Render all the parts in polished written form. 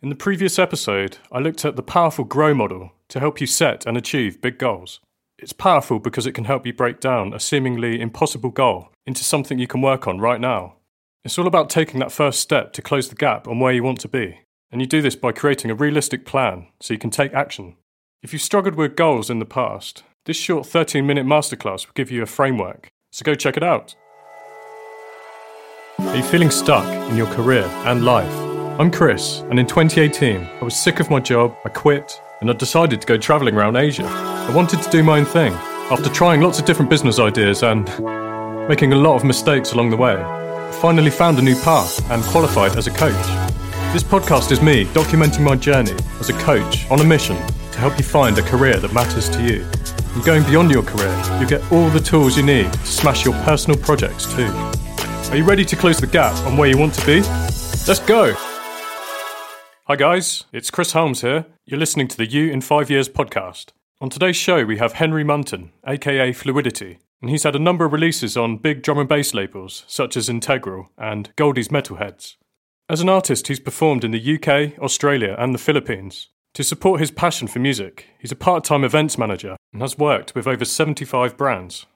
In the previous episode, I looked at the powerful GROW model to help you set and achieve big goals. It's powerful because it can help you break down a seemingly impossible goal into something you can work on right now. It's all about taking that first step to close the gap on where you want to be, and you do this by creating a realistic plan so you can take action. If you've struggled with goals in the past, this short 13-minute masterclass will give you a framework, so go check it out. Are you feeling stuck in your career and life? I'm Chris, and in 2018, I was sick of my job, I quit, and I decided to go travelling around Asia. I wanted to do my own thing. After trying lots of different business ideas and making a lot of mistakes along the way, I finally found a new path and qualified as a coach. This podcast is me documenting my journey as a coach on a mission to help you find a career that matters to you. And going beyond your career, you get all the tools you need to smash your personal projects too. Are you ready to close the gap on where you want to be? Let's go! Hi guys, it's Chris Holmes here. You're listening to the You in 5 Years podcast. On today's show we have Henry Munton, aka Fluidity, and he's had a number of releases on big drum and bass labels such as Integral and Goldie's Metalheads. As an artist, he's performed in the UK, Australia and the Philippines. To support his passion for music, he's a part-time events manager and has worked with over 75 brands.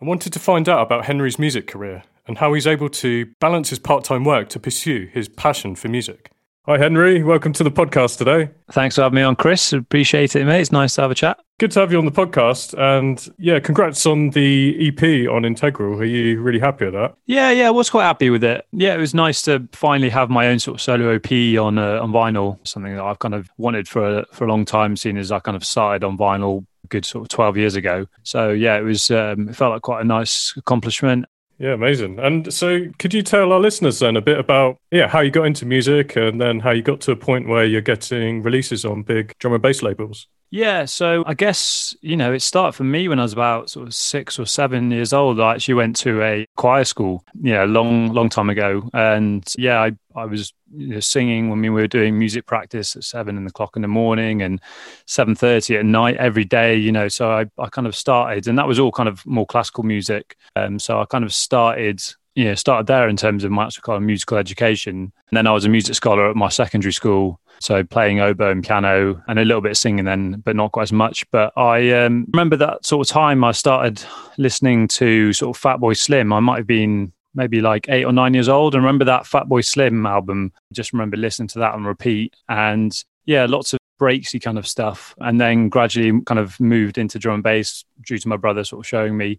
I wanted to find out about Henry's music career and how he's able to balance his part-time work to pursue his passion for music. Hi Henry, welcome to the podcast today. Thanks for having me on, Chris. Appreciate it, mate. It's nice to have a chat. Good to have you on the podcast, and yeah, congrats on the EP on Integral. Are you really happy with that? Yeah, I was quite happy with it. Yeah, it was nice to finally have my own sort of solo EP on vinyl, something that I've kind of wanted for a long time, seeing as I kind of started on vinyl a good sort of 12 years ago. So yeah, it was it felt like quite a nice accomplishment. Yeah, amazing. And so could you tell our listeners then a bit about how you got into music and then how you got to a point where you're getting releases on big drum and bass labels? Yeah, so I guess, it started for me when I was about sort of 6 or 7 years old. I actually went to a choir school, long time ago. And yeah, I was singing when we were doing music practice at 7 o'clock in the morning and 7:30 at night every day, so I kind of started, and that was all kind of more classical music. So I kind of started there in terms of my actual kind of musical education. And then I was a music scholar at my secondary school, so playing oboe and piano and a little bit of singing then, but not quite as much. But I remember that sort of time I started listening to sort of Fatboy Slim. I might have been maybe like 8 or 9 years old. And remember that Fatboy Slim album. I just remember listening to that on repeat. And yeah, lots of breaksy kind of stuff. And then gradually kind of moved into drum and bass due to my brother sort of showing me.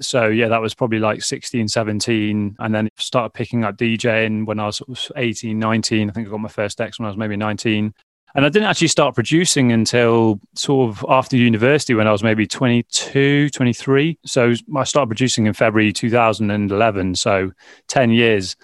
So yeah, that was probably like 16, 17. And then started picking up DJing when I was sort of 18, 19. I think I got my first decks when I was maybe 19. And I didn't actually start producing until sort of after university when I was maybe 22, 23. So I started producing in February 2011. So 10 years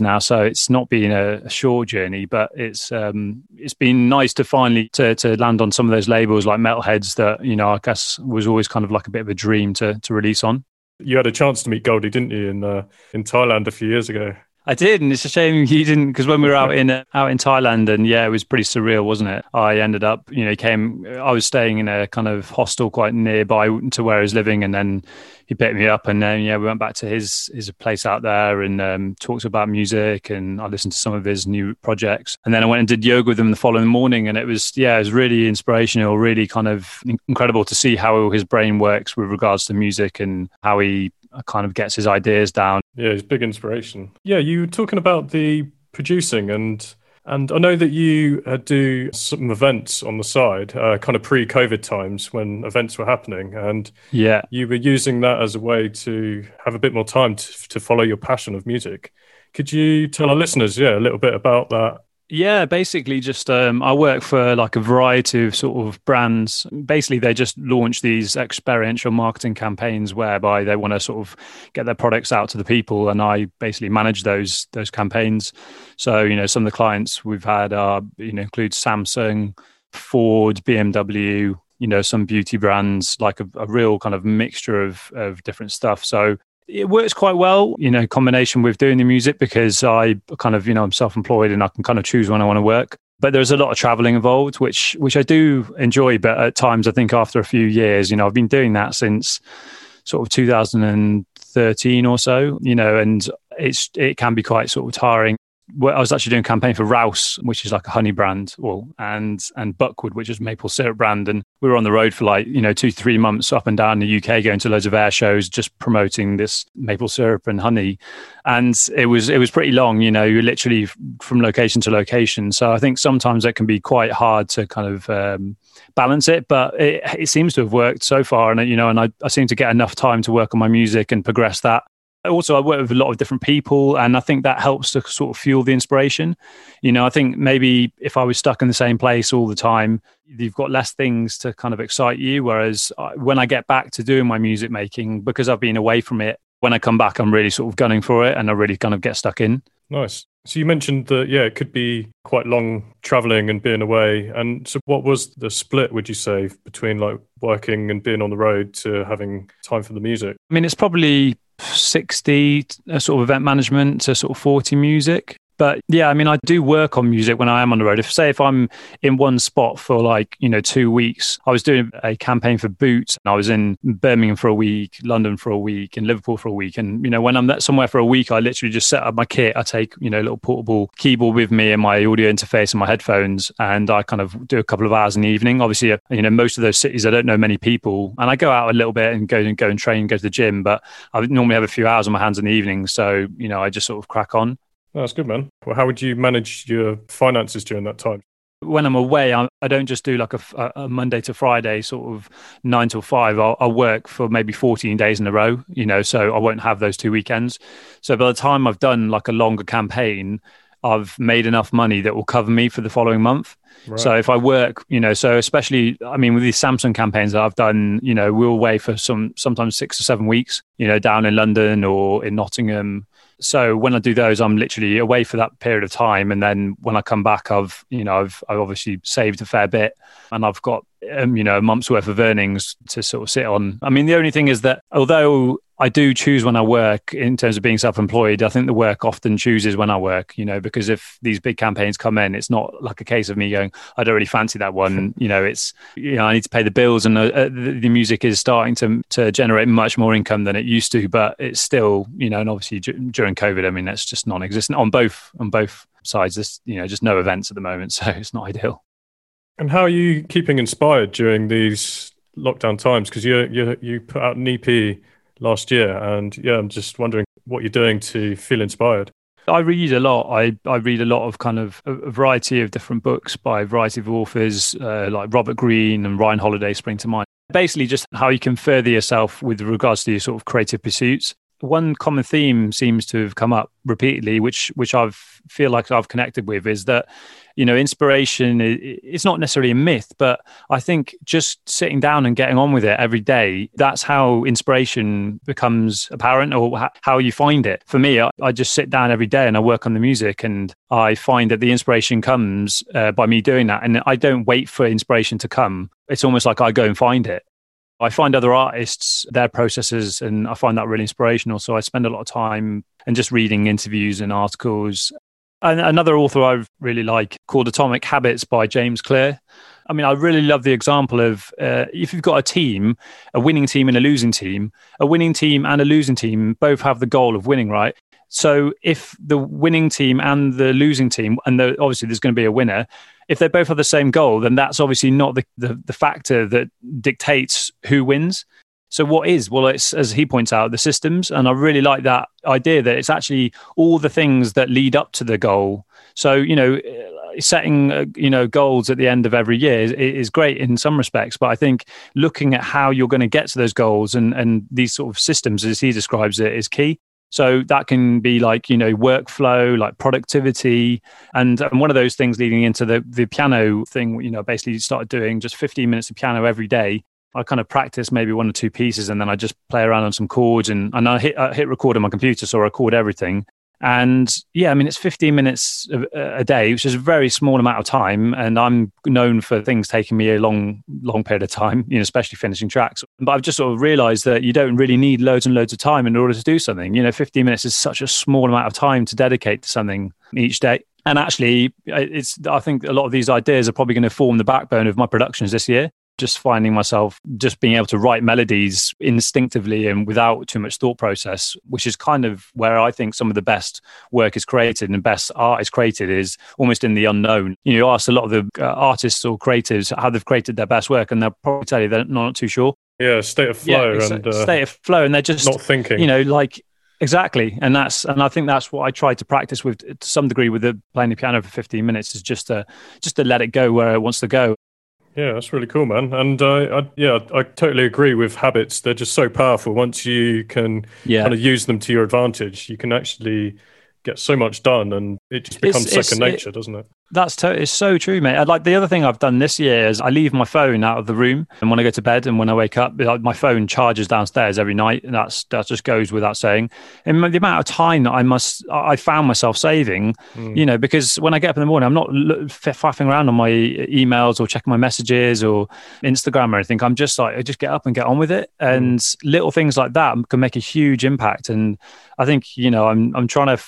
now. So it's not been a short journey, but it's been nice to finally to land on some of those labels like Metalheads that, I guess was always kind of like a bit of a dream to release on. You had a chance to meet Goldie, didn't you, in Thailand a few years ago? I did, and it's a shame you didn't, because when we were out in Thailand, and yeah, it was pretty surreal, wasn't it? I ended up, I was staying in a kind of hostel quite nearby to where I was living, and then he picked me up, and then we went back to his place out there and talked about music, and I listened to some of his new projects, and then I went and did yoga with him the following morning, and it was really inspirational, really kind of incredible to see how his brain works with regards to music and how he kind of gets his ideas down. Yeah, he's a big inspiration. Yeah, you were talking about the producing, and I know that you do some events on the side, kind of pre-COVID times when events were happening, and yeah, you were using that as a way to have a bit more time to follow your passion of music. Could you tell our listeners, a little bit about that? Yeah, basically just I work for like a variety of sort of brands. Basically, they just launch these experiential marketing campaigns whereby they want to sort of get their products out to the people. And I basically manage those campaigns. So, some of the clients we've had are, include Samsung, Ford, BMW, some beauty brands, like a real kind of mixture of different stuff. So it works quite well, combination with doing the music, because I kind of, I'm self-employed and I can kind of choose when I want to work. But there's a lot of traveling involved, which I do enjoy. But at times, I think after a few years, I've been doing that since sort of 2013 or so, and it can be quite sort of tiring. I was actually doing a campaign for Rouse, which is like a honey brand, well, and Buckwood, which is maple syrup brand. And we were on the road for like, 2-3 months up and down the UK, going to loads of air shows, just promoting this maple syrup and honey. And it was pretty long, you're literally from location to location. So I think sometimes that can be quite hard to kind of balance it, but it seems to have worked so far. And, I seem to get enough time to work on my music and progress that. Also, I work with a lot of different people, and I think that helps to sort of fuel the inspiration. I think maybe if I was stuck in the same place all the time, you've got less things to kind of excite you. Whereas when I get back to doing my music making, because I've been away from it, when I come back, I'm really sort of gunning for it, and I really kind of get stuck in. Nice. So you mentioned that, it could be quite long traveling and being away. And so what was the split, would you say, between like working and being on the road to having time for the music? I mean, it's probably 60 sort of event management to sort of 40 music. But yeah, I mean, I do work on music when I am on the road. If I'm in one spot for like, 2 weeks, I was doing a campaign for Boots, and I was in Birmingham for a week, London for a week, and Liverpool for a week. And, when I'm somewhere for a week, I literally just set up my kit. I take, a little portable keyboard with me and my audio interface and my headphones. And I kind of do a couple of hours in the evening. Obviously, most of those cities, I don't know many people. And I go out a little bit and go and train, go to the gym. But I normally have a few hours on my hands in the evening. So, I just sort of crack on. Oh, that's good, man. Well, how would you manage your finances during that time? When I'm away, I don't just do like a Monday to Friday sort of 9 till 5. I'll work for maybe 14 days in a row, so I won't have those 2 weekends. So by the time I've done like a longer campaign, I've made enough money that will cover me for the following month. Right. So if I work, so especially, I mean, with these Samsung campaigns that I've done, we're away for sometimes 6 or 7 weeks, down in London or in Nottingham. So when I do those, I'm literally away for that period of time. And then when I come back, I've obviously saved a fair bit, and I've got, a month's worth of earnings to sort of sit on. I mean, the only thing is that although I do choose when I work in terms of being self-employed, I think the work often chooses when I work, because if these big campaigns come in, it's not like a case of me going, I don't really fancy that one. It's, I need to pay the bills, and the music is starting to generate much more income than it used to, but it's still, and obviously during COVID, I mean, that's just non-existent on both sides. There's, just no events at the moment. So it's not ideal. And how are you keeping inspired during these lockdown times? Because you put out an EP last year, and I'm just wondering what you're doing to feel inspired. I read a lot. I read a lot of kind of a variety of different books by a variety of authors, like Robert Greene and Ryan Holiday spring to mind. Basically just how you can further yourself with regards to your sort of creative pursuits. One common theme seems to have come up repeatedly, which I feel like I've connected with, is that, inspiration, it's not necessarily a myth, but I think just sitting down and getting on with it every day, that's how inspiration becomes apparent, or how you find it. For me, I just sit down every day and I work on the music, and I find that the inspiration comes by me doing that. And I don't wait for inspiration to come. It's almost like I go and find it. I find other artists, their processes, and I find that really inspirational. So I spend a lot of time and just reading interviews and articles. And another author I really like, called Atomic Habits by James Clear. I mean, I really love the example of if you've got a team, a winning team and a losing team, both have the goal of winning, right? So if the winning team and the losing team, and obviously there's going to be a winner, if they both have the same goal, then that's obviously not the factor that dictates who wins. So what is? Well, it's, as he points out, the systems. And I really like that idea that it's actually all the things that lead up to the goal. So, setting, goals at the end of every year is great in some respects. But I think looking at how you're going to get to those goals and these sort of systems, as he describes it, is key. So that can be like, workflow, like productivity. And one of those things leading into the piano thing, basically started doing just 15 minutes of piano every day. I kind of practice maybe 1 or 2 pieces, and then I just play around on some chords, and I hit record on my computer. So I record everything. And yeah, I mean, it's 15 minutes a day, which is a very small amount of time. And I'm known for things taking me a long, long period of time, especially finishing tracks. But I've just sort of realized that you don't really need loads and loads of time in order to do something. 15 minutes is such a small amount of time to dedicate to something each day. And actually, I think a lot of these ideas are probably going to form the backbone of my productions this year. just finding myself just being able to write melodies instinctively and without too much thought process, which is kind of where I think some of the best work is created and best art is created, is almost in the unknown. You know, ask a lot of the artists or creatives how they've created their best work, and they'll probably tell you they're not too sure. Yeah, state of flow. Yeah, and state of flow, and they're just not thinking. You know, like exactly, and I think that's what I tried to practice with to some degree with the playing the piano for 15 minutes, is just to let it go where it wants to go. Yeah, that's really cool, man. And I totally agree with habits. They're just so powerful. Once you can kind of use them to your advantage, you can actually get so much done, and it just becomes second nature, doesn't it? That's it's so true, mate. Like the other thing I've done this year is I leave my phone out of the room, and when I go to bed and when I wake up, my phone charges downstairs every night, and that just goes without saying. And the amount of time that I found myself saving, you know, because when I get up in the morning, I'm not faffing around on my emails or checking my messages or Instagram or anything. I'm just like, I just get up and get on with it, and little things like that can make a huge impact. And I think, you know, I'm trying to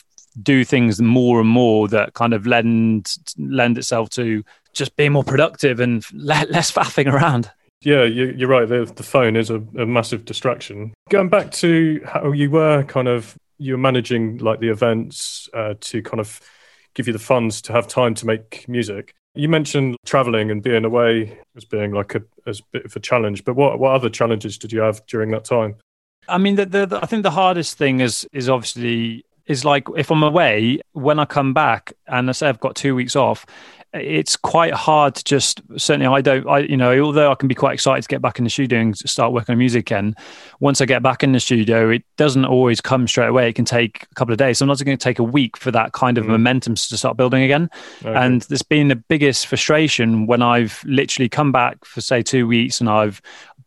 do things more and more that kind of lend itself to just being more productive and less faffing around. Yeah, you're right. The phone is a massive distraction. Going back to how you were managing like the events to kind of give you the funds to have time to make music. You mentioned traveling and being away as being like as a bit of a challenge, but what other challenges did you have during that time? I mean, I think the hardest thing is obviously is like if I'm away, when I come back and I say I've got 2 weeks off, it's quite hard to just, certainly although I can be quite excited to get back in the studio and start working on music again, once I get back in the studio, it doesn't always come straight away. It can take a couple of days. Sometimes it's going to take a week for that kind of momentum to start building again. Okay. And there's been the biggest frustration when I've literally come back for say 2 weeks and I've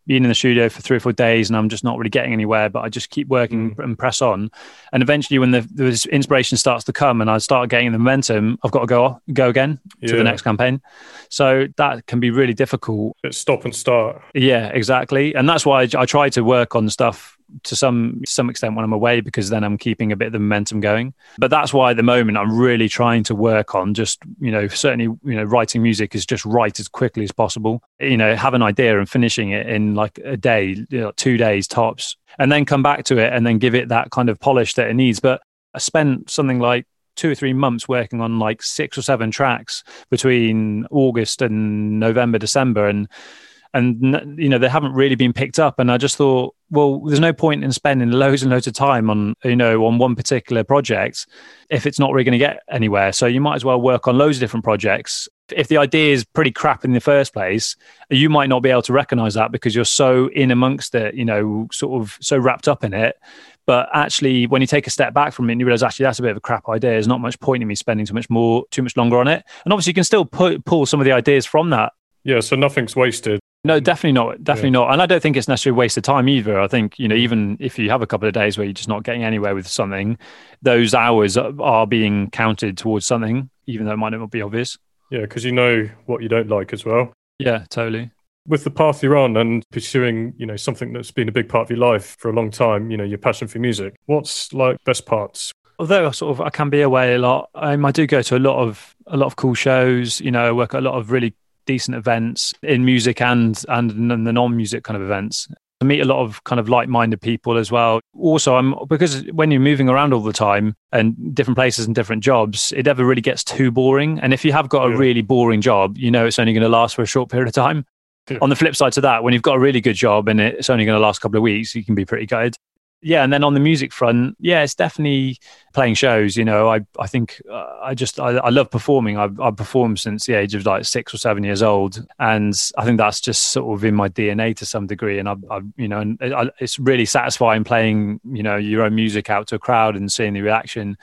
been in the studio for 3 or 4 days and I'm just not really getting anywhere, but I just keep working and press on. And eventually when the inspiration starts to come and I start getting the momentum, I've got to go again to the next campaign. So that can be really difficult. It's stop and start. Yeah, exactly. And that's why I try to work on stuff to some extent when I'm away, because then I'm keeping a bit of the momentum going. But that's why at the moment I'm really trying to work on just, you know, certainly, you know, writing music is just write as quickly as possible, you know, have an idea and finishing it in like a day, you know, 2 days tops, and then come back to it and then give it that kind of polish that it needs. But I spent something like 2 or 3 months working on like 6 or 7 tracks between August and November, December, and you know, they haven't really been picked up. And I just thought, well, there's no point in spending loads and loads of time on, you know, on one particular project if it's not really going to get anywhere. So you might as well work on loads of different projects. If the idea is pretty crap in the first place, you might not be able to recognize that because you're so in amongst it, you know, sort of so wrapped up in it. But actually, when you take a step back from it and you realize, actually, that's a bit of a crap idea, there's not much point in me spending too much longer on it. And obviously, you can still pull some of the ideas from that. Yeah, so nothing's wasted. No, definitely not. And I don't think it's necessarily a waste of time either. I think, you know, even if you have a couple of days where you're just not getting anywhere with something, those hours are being counted towards something, even though it might not be obvious. Yeah, because you know what you don't like as well. Yeah, totally. With the path you're on and pursuing, you know, something that's been a big part of your life for a long time, you know, your passion for music, what's like best parts? Although I can be away a lot, I do go to a lot of cool shows. You know, I work at a lot of really decent events in music and the non-music kind of events. I meet a lot of kind of like-minded people as well. Also, because when you're moving around all the time and different places and different jobs, it never really gets too boring. And if you have got a really boring job, you know it's only going to last for a short period of time. Yeah. On the flip side to that, when you've got a really good job and it's only going to last a couple of weeks, you can be pretty gutted. Yeah, and then on the music front, yeah, it's definitely playing shows. You know, I think I love performing. I've performed since the age of like 6 or 7 years old, and I think that's just sort of in my DNA to some degree. And I it's really satisfying playing, you know, your own music out to a crowd and seeing the reaction.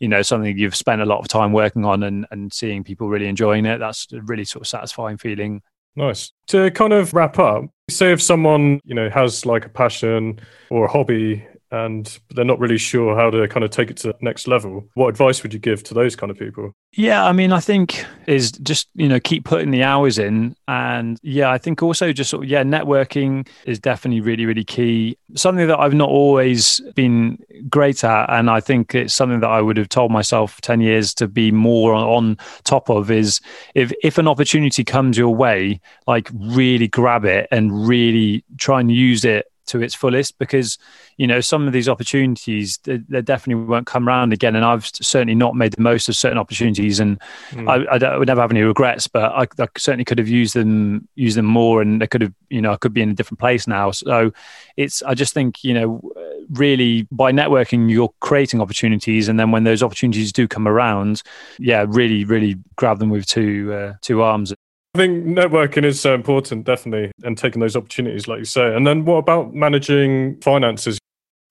You know, something you've spent a lot of time working on and seeing people really enjoying it. That's a really sort of satisfying feeling. Nice. To kind of wrap up, say if someone, you know, has like a passion or a hobby and they're not really sure how to kind of take it to the next level. What advice would you give to those kind of people? Yeah, I mean, I think is just, you know, keep putting the hours in. And yeah, I think also just sort of, yeah, networking is definitely really, really key. Something that I've not always been great at, and I think it's something that I would have told myself 10 years to be more on top of, is if an opportunity comes your way, like really grab it and really try and use it to its fullest, because you know some of these opportunities they definitely won't come around again, and I've certainly not made the most of certain opportunities, and I would never have any regrets, but I certainly could have used them more, and I could have, you know, I could be in a different place now. So it's, I just think, you know, really by networking you're creating opportunities, and then when those opportunities do come around, yeah, really, really grab them with two arms. I think networking is so important, definitely, and taking those opportunities, like you say. And then what about managing finances?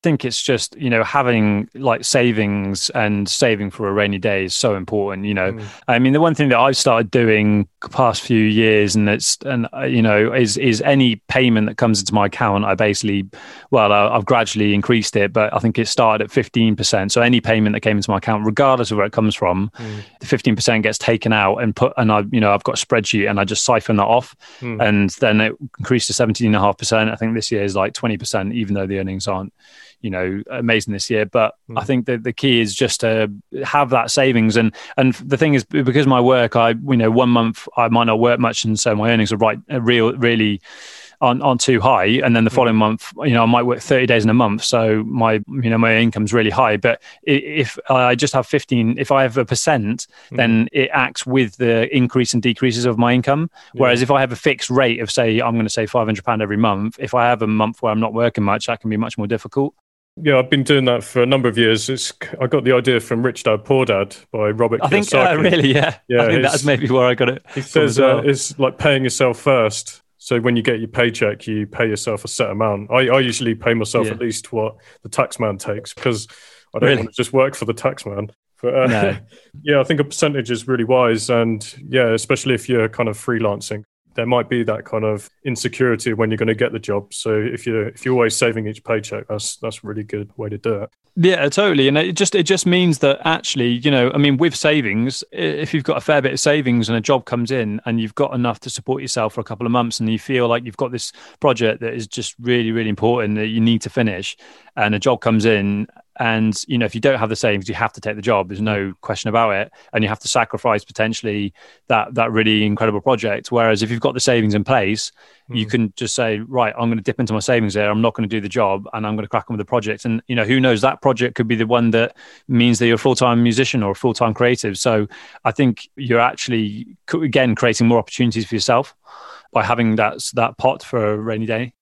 I think it's just, you know, having like savings and saving for a rainy day is so important, you know. I mean, the one thing that I've started doing the past few years, and it's, and you know, is any payment that comes into my account, I basically, well, I've gradually increased it, but I think it started at 15%. So any payment that came into my account, regardless of where it comes from, the 15% gets taken out and put, and I, you know, I've got a spreadsheet and I just siphon that off, and then it increased to 17.5%. I think this year is like 20%, even though the earnings aren't, you know, amazing this year. But I think that the key is just to have that savings. And the thing is, because of my work, I, you know, 1 month I might not work much, and so my earnings are really aren't too high. And then the following month, you know, I might work 30 days in a month. So my, you know, my income's really high. But if I just have 15, if I have a percent, then it acts with the increase and decreases of my income. Whereas if I have a fixed rate of, say, I'm going to say £500 every month, if I have a month where I'm not working much, that can be much more difficult. Yeah, I've been doing that for a number of years. I got the idea from Rich Dad Poor Dad by Robert Kiyosaki. I think, really, yeah. I think that's maybe where I got it. He says it's like paying yourself first. So when you get your paycheck, you pay yourself a set amount. I usually pay myself at least what the tax man takes, because I don't want to just work for the tax man. But no. Yeah, I think a percentage is really wise. And yeah, especially if you're kind of freelancing, there might be that kind of insecurity when you're going to get the job. So if you're always saving each paycheck, that's a really good way to do it. Yeah, totally. And it just means that actually, you know, I mean, with savings, if you've got a fair bit of savings and a job comes in and you've got enough to support yourself for a couple of months, and you feel like you've got this project that is just really, really important that you need to finish, and a job comes in, and, you know, if you don't have the savings, you have to take the job. There's no question about it. And you have to sacrifice potentially that really incredible project. Whereas if you've got the savings in place, you can just say, right, I'm going to dip into my savings there. I'm not going to do the job, and I'm going to crack on with the project. And, you know, who knows, that project could be the one that means that you're a full-time musician or a full-time creative. So I think you're actually, again, creating more opportunities for yourself by having that pot for a rainy day.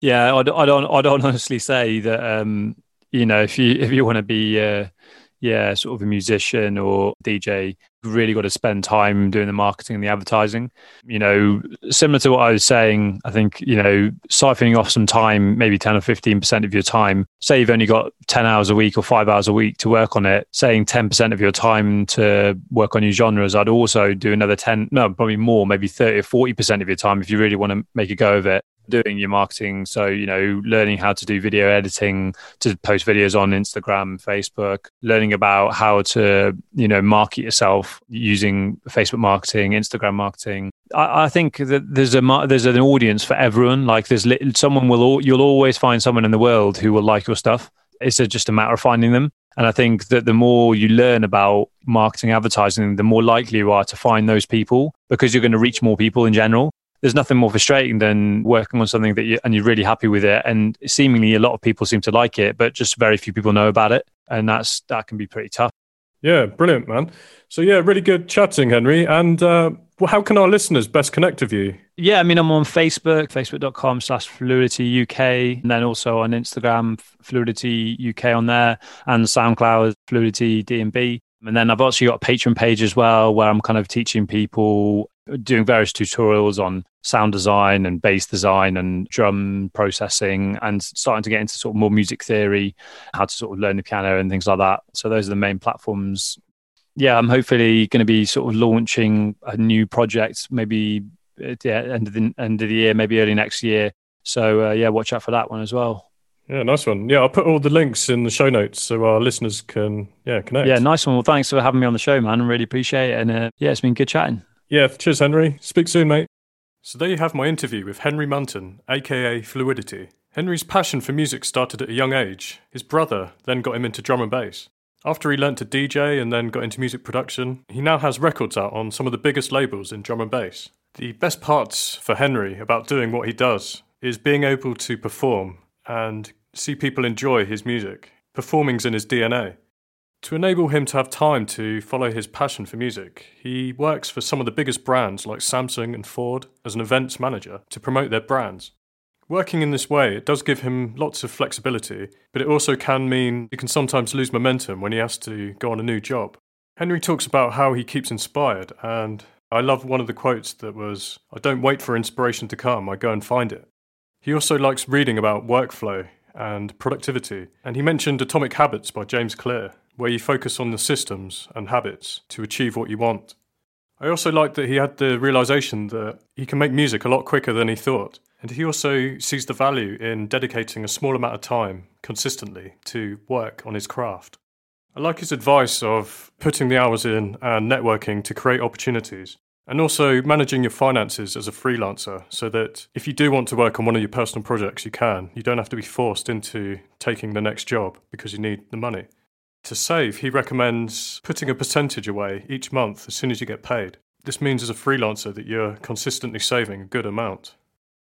Yeah, I don't honestly say that, you know, if you want to be, sort of a musician or DJ, you've really got to spend time doing the marketing and the advertising. You know, similar to what I was saying, I think, you know, siphoning off some time, maybe 10 or 15% of your time, say you've only got 10 hours a week or 5 hours a week to work on it, saying 10% of your time to work on your genres, I'd also do another 10, no, probably more, maybe 30 or 40% of your time if you really want to make a go of it, doing your marketing. So, you know, learning how to do video editing, to post videos on Instagram, Facebook, learning about how to, you know, market yourself using Facebook marketing, Instagram marketing. I think that there's an audience for everyone. Like you'll always find someone in the world who will like your stuff. It's just a matter of finding them. And I think that the more you learn about marketing, advertising, the more likely you are to find those people, because you're going to reach more people in general. There's nothing more frustrating than working on something that you're really happy with it, and seemingly a lot of people seem to like it, but just very few people know about it, and that can be pretty tough. Yeah, brilliant, man. So yeah, really good chatting, Henry. And how can our listeners best connect with you? Yeah, I mean, I'm on Facebook, facebook.com/fluidity UK, and then also on Instagram, Fluidity UK on there, and SoundCloud, Fluidity DMB. And then I've actually got a Patreon page as well, where I'm kind of teaching people, doing various tutorials on sound design and bass design and drum processing, and starting to get into sort of more music theory, how to sort of learn the piano and things like that. So those are the main platforms. Yeah, I'm hopefully going to be sort of launching a new project, maybe at the end of the year, maybe early next year. So yeah, watch out for that one as well. Yeah, nice one. Yeah, I'll put all the links in the show notes so our listeners can connect. Yeah, nice one. Well, thanks for having me on the show, man. I really appreciate it. And it's been good chatting. Yeah, cheers, Henry. Speak soon, mate. So there you have my interview with Henry Munton, aka Fluidity. Henry's passion for music started at a young age. His brother then got him into drum and bass. After he learnt to DJ and then got into music production, he now has records out on some of the biggest labels in drum and bass. The best parts for Henry about doing what he does is being able to perform and see people enjoy his music. Performing's in his DNA. To enable him to have time to follow his passion for music, he works for some of the biggest brands like Samsung and Ford as an events manager to promote their brands. Working in this way, it does give him lots of flexibility, but it also can mean he can sometimes lose momentum when he has to go on a new job. Henry talks about how he keeps inspired, and I love one of the quotes that was, "I don't wait for inspiration to come, I go and find it." He also likes reading about workflow and productivity, and he mentioned Atomic Habits by James Clear, where you focus on the systems and habits to achieve what you want. I also like that he had the realization that he can make music a lot quicker than he thought, and he also sees the value in dedicating a small amount of time consistently to work on his craft. I like his advice of putting the hours in and networking to create opportunities, and also managing your finances as a freelancer so that if you do want to work on one of your personal projects, you can. You don't have to be forced into taking the next job because you need the money. To save, he recommends putting a percentage away each month as soon as you get paid. This means as a freelancer that you're consistently saving a good amount.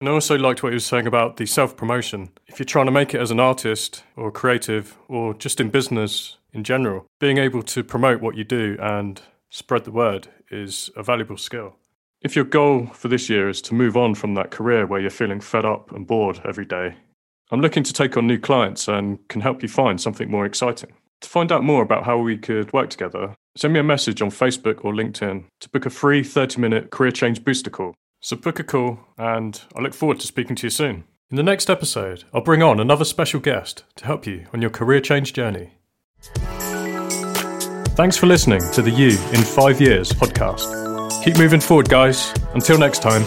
And I also liked what he was saying about the self-promotion. If you're trying to make it as an artist or creative or just in business in general, being able to promote what you do and spread the word is a valuable skill. If your goal for this year is to move on from that career where you're feeling fed up and bored every day, I'm looking to take on new clients and can help you find something more exciting. To find out more about how we could work together, send me a message on Facebook or LinkedIn to book a free 30-minute career change booster call. So book a call, and I look forward to speaking to you soon. In the next episode, I'll bring on another special guest to help you on your career change journey. Thanks for listening to the You in 5 Years podcast. Keep moving forward, guys. Until next time.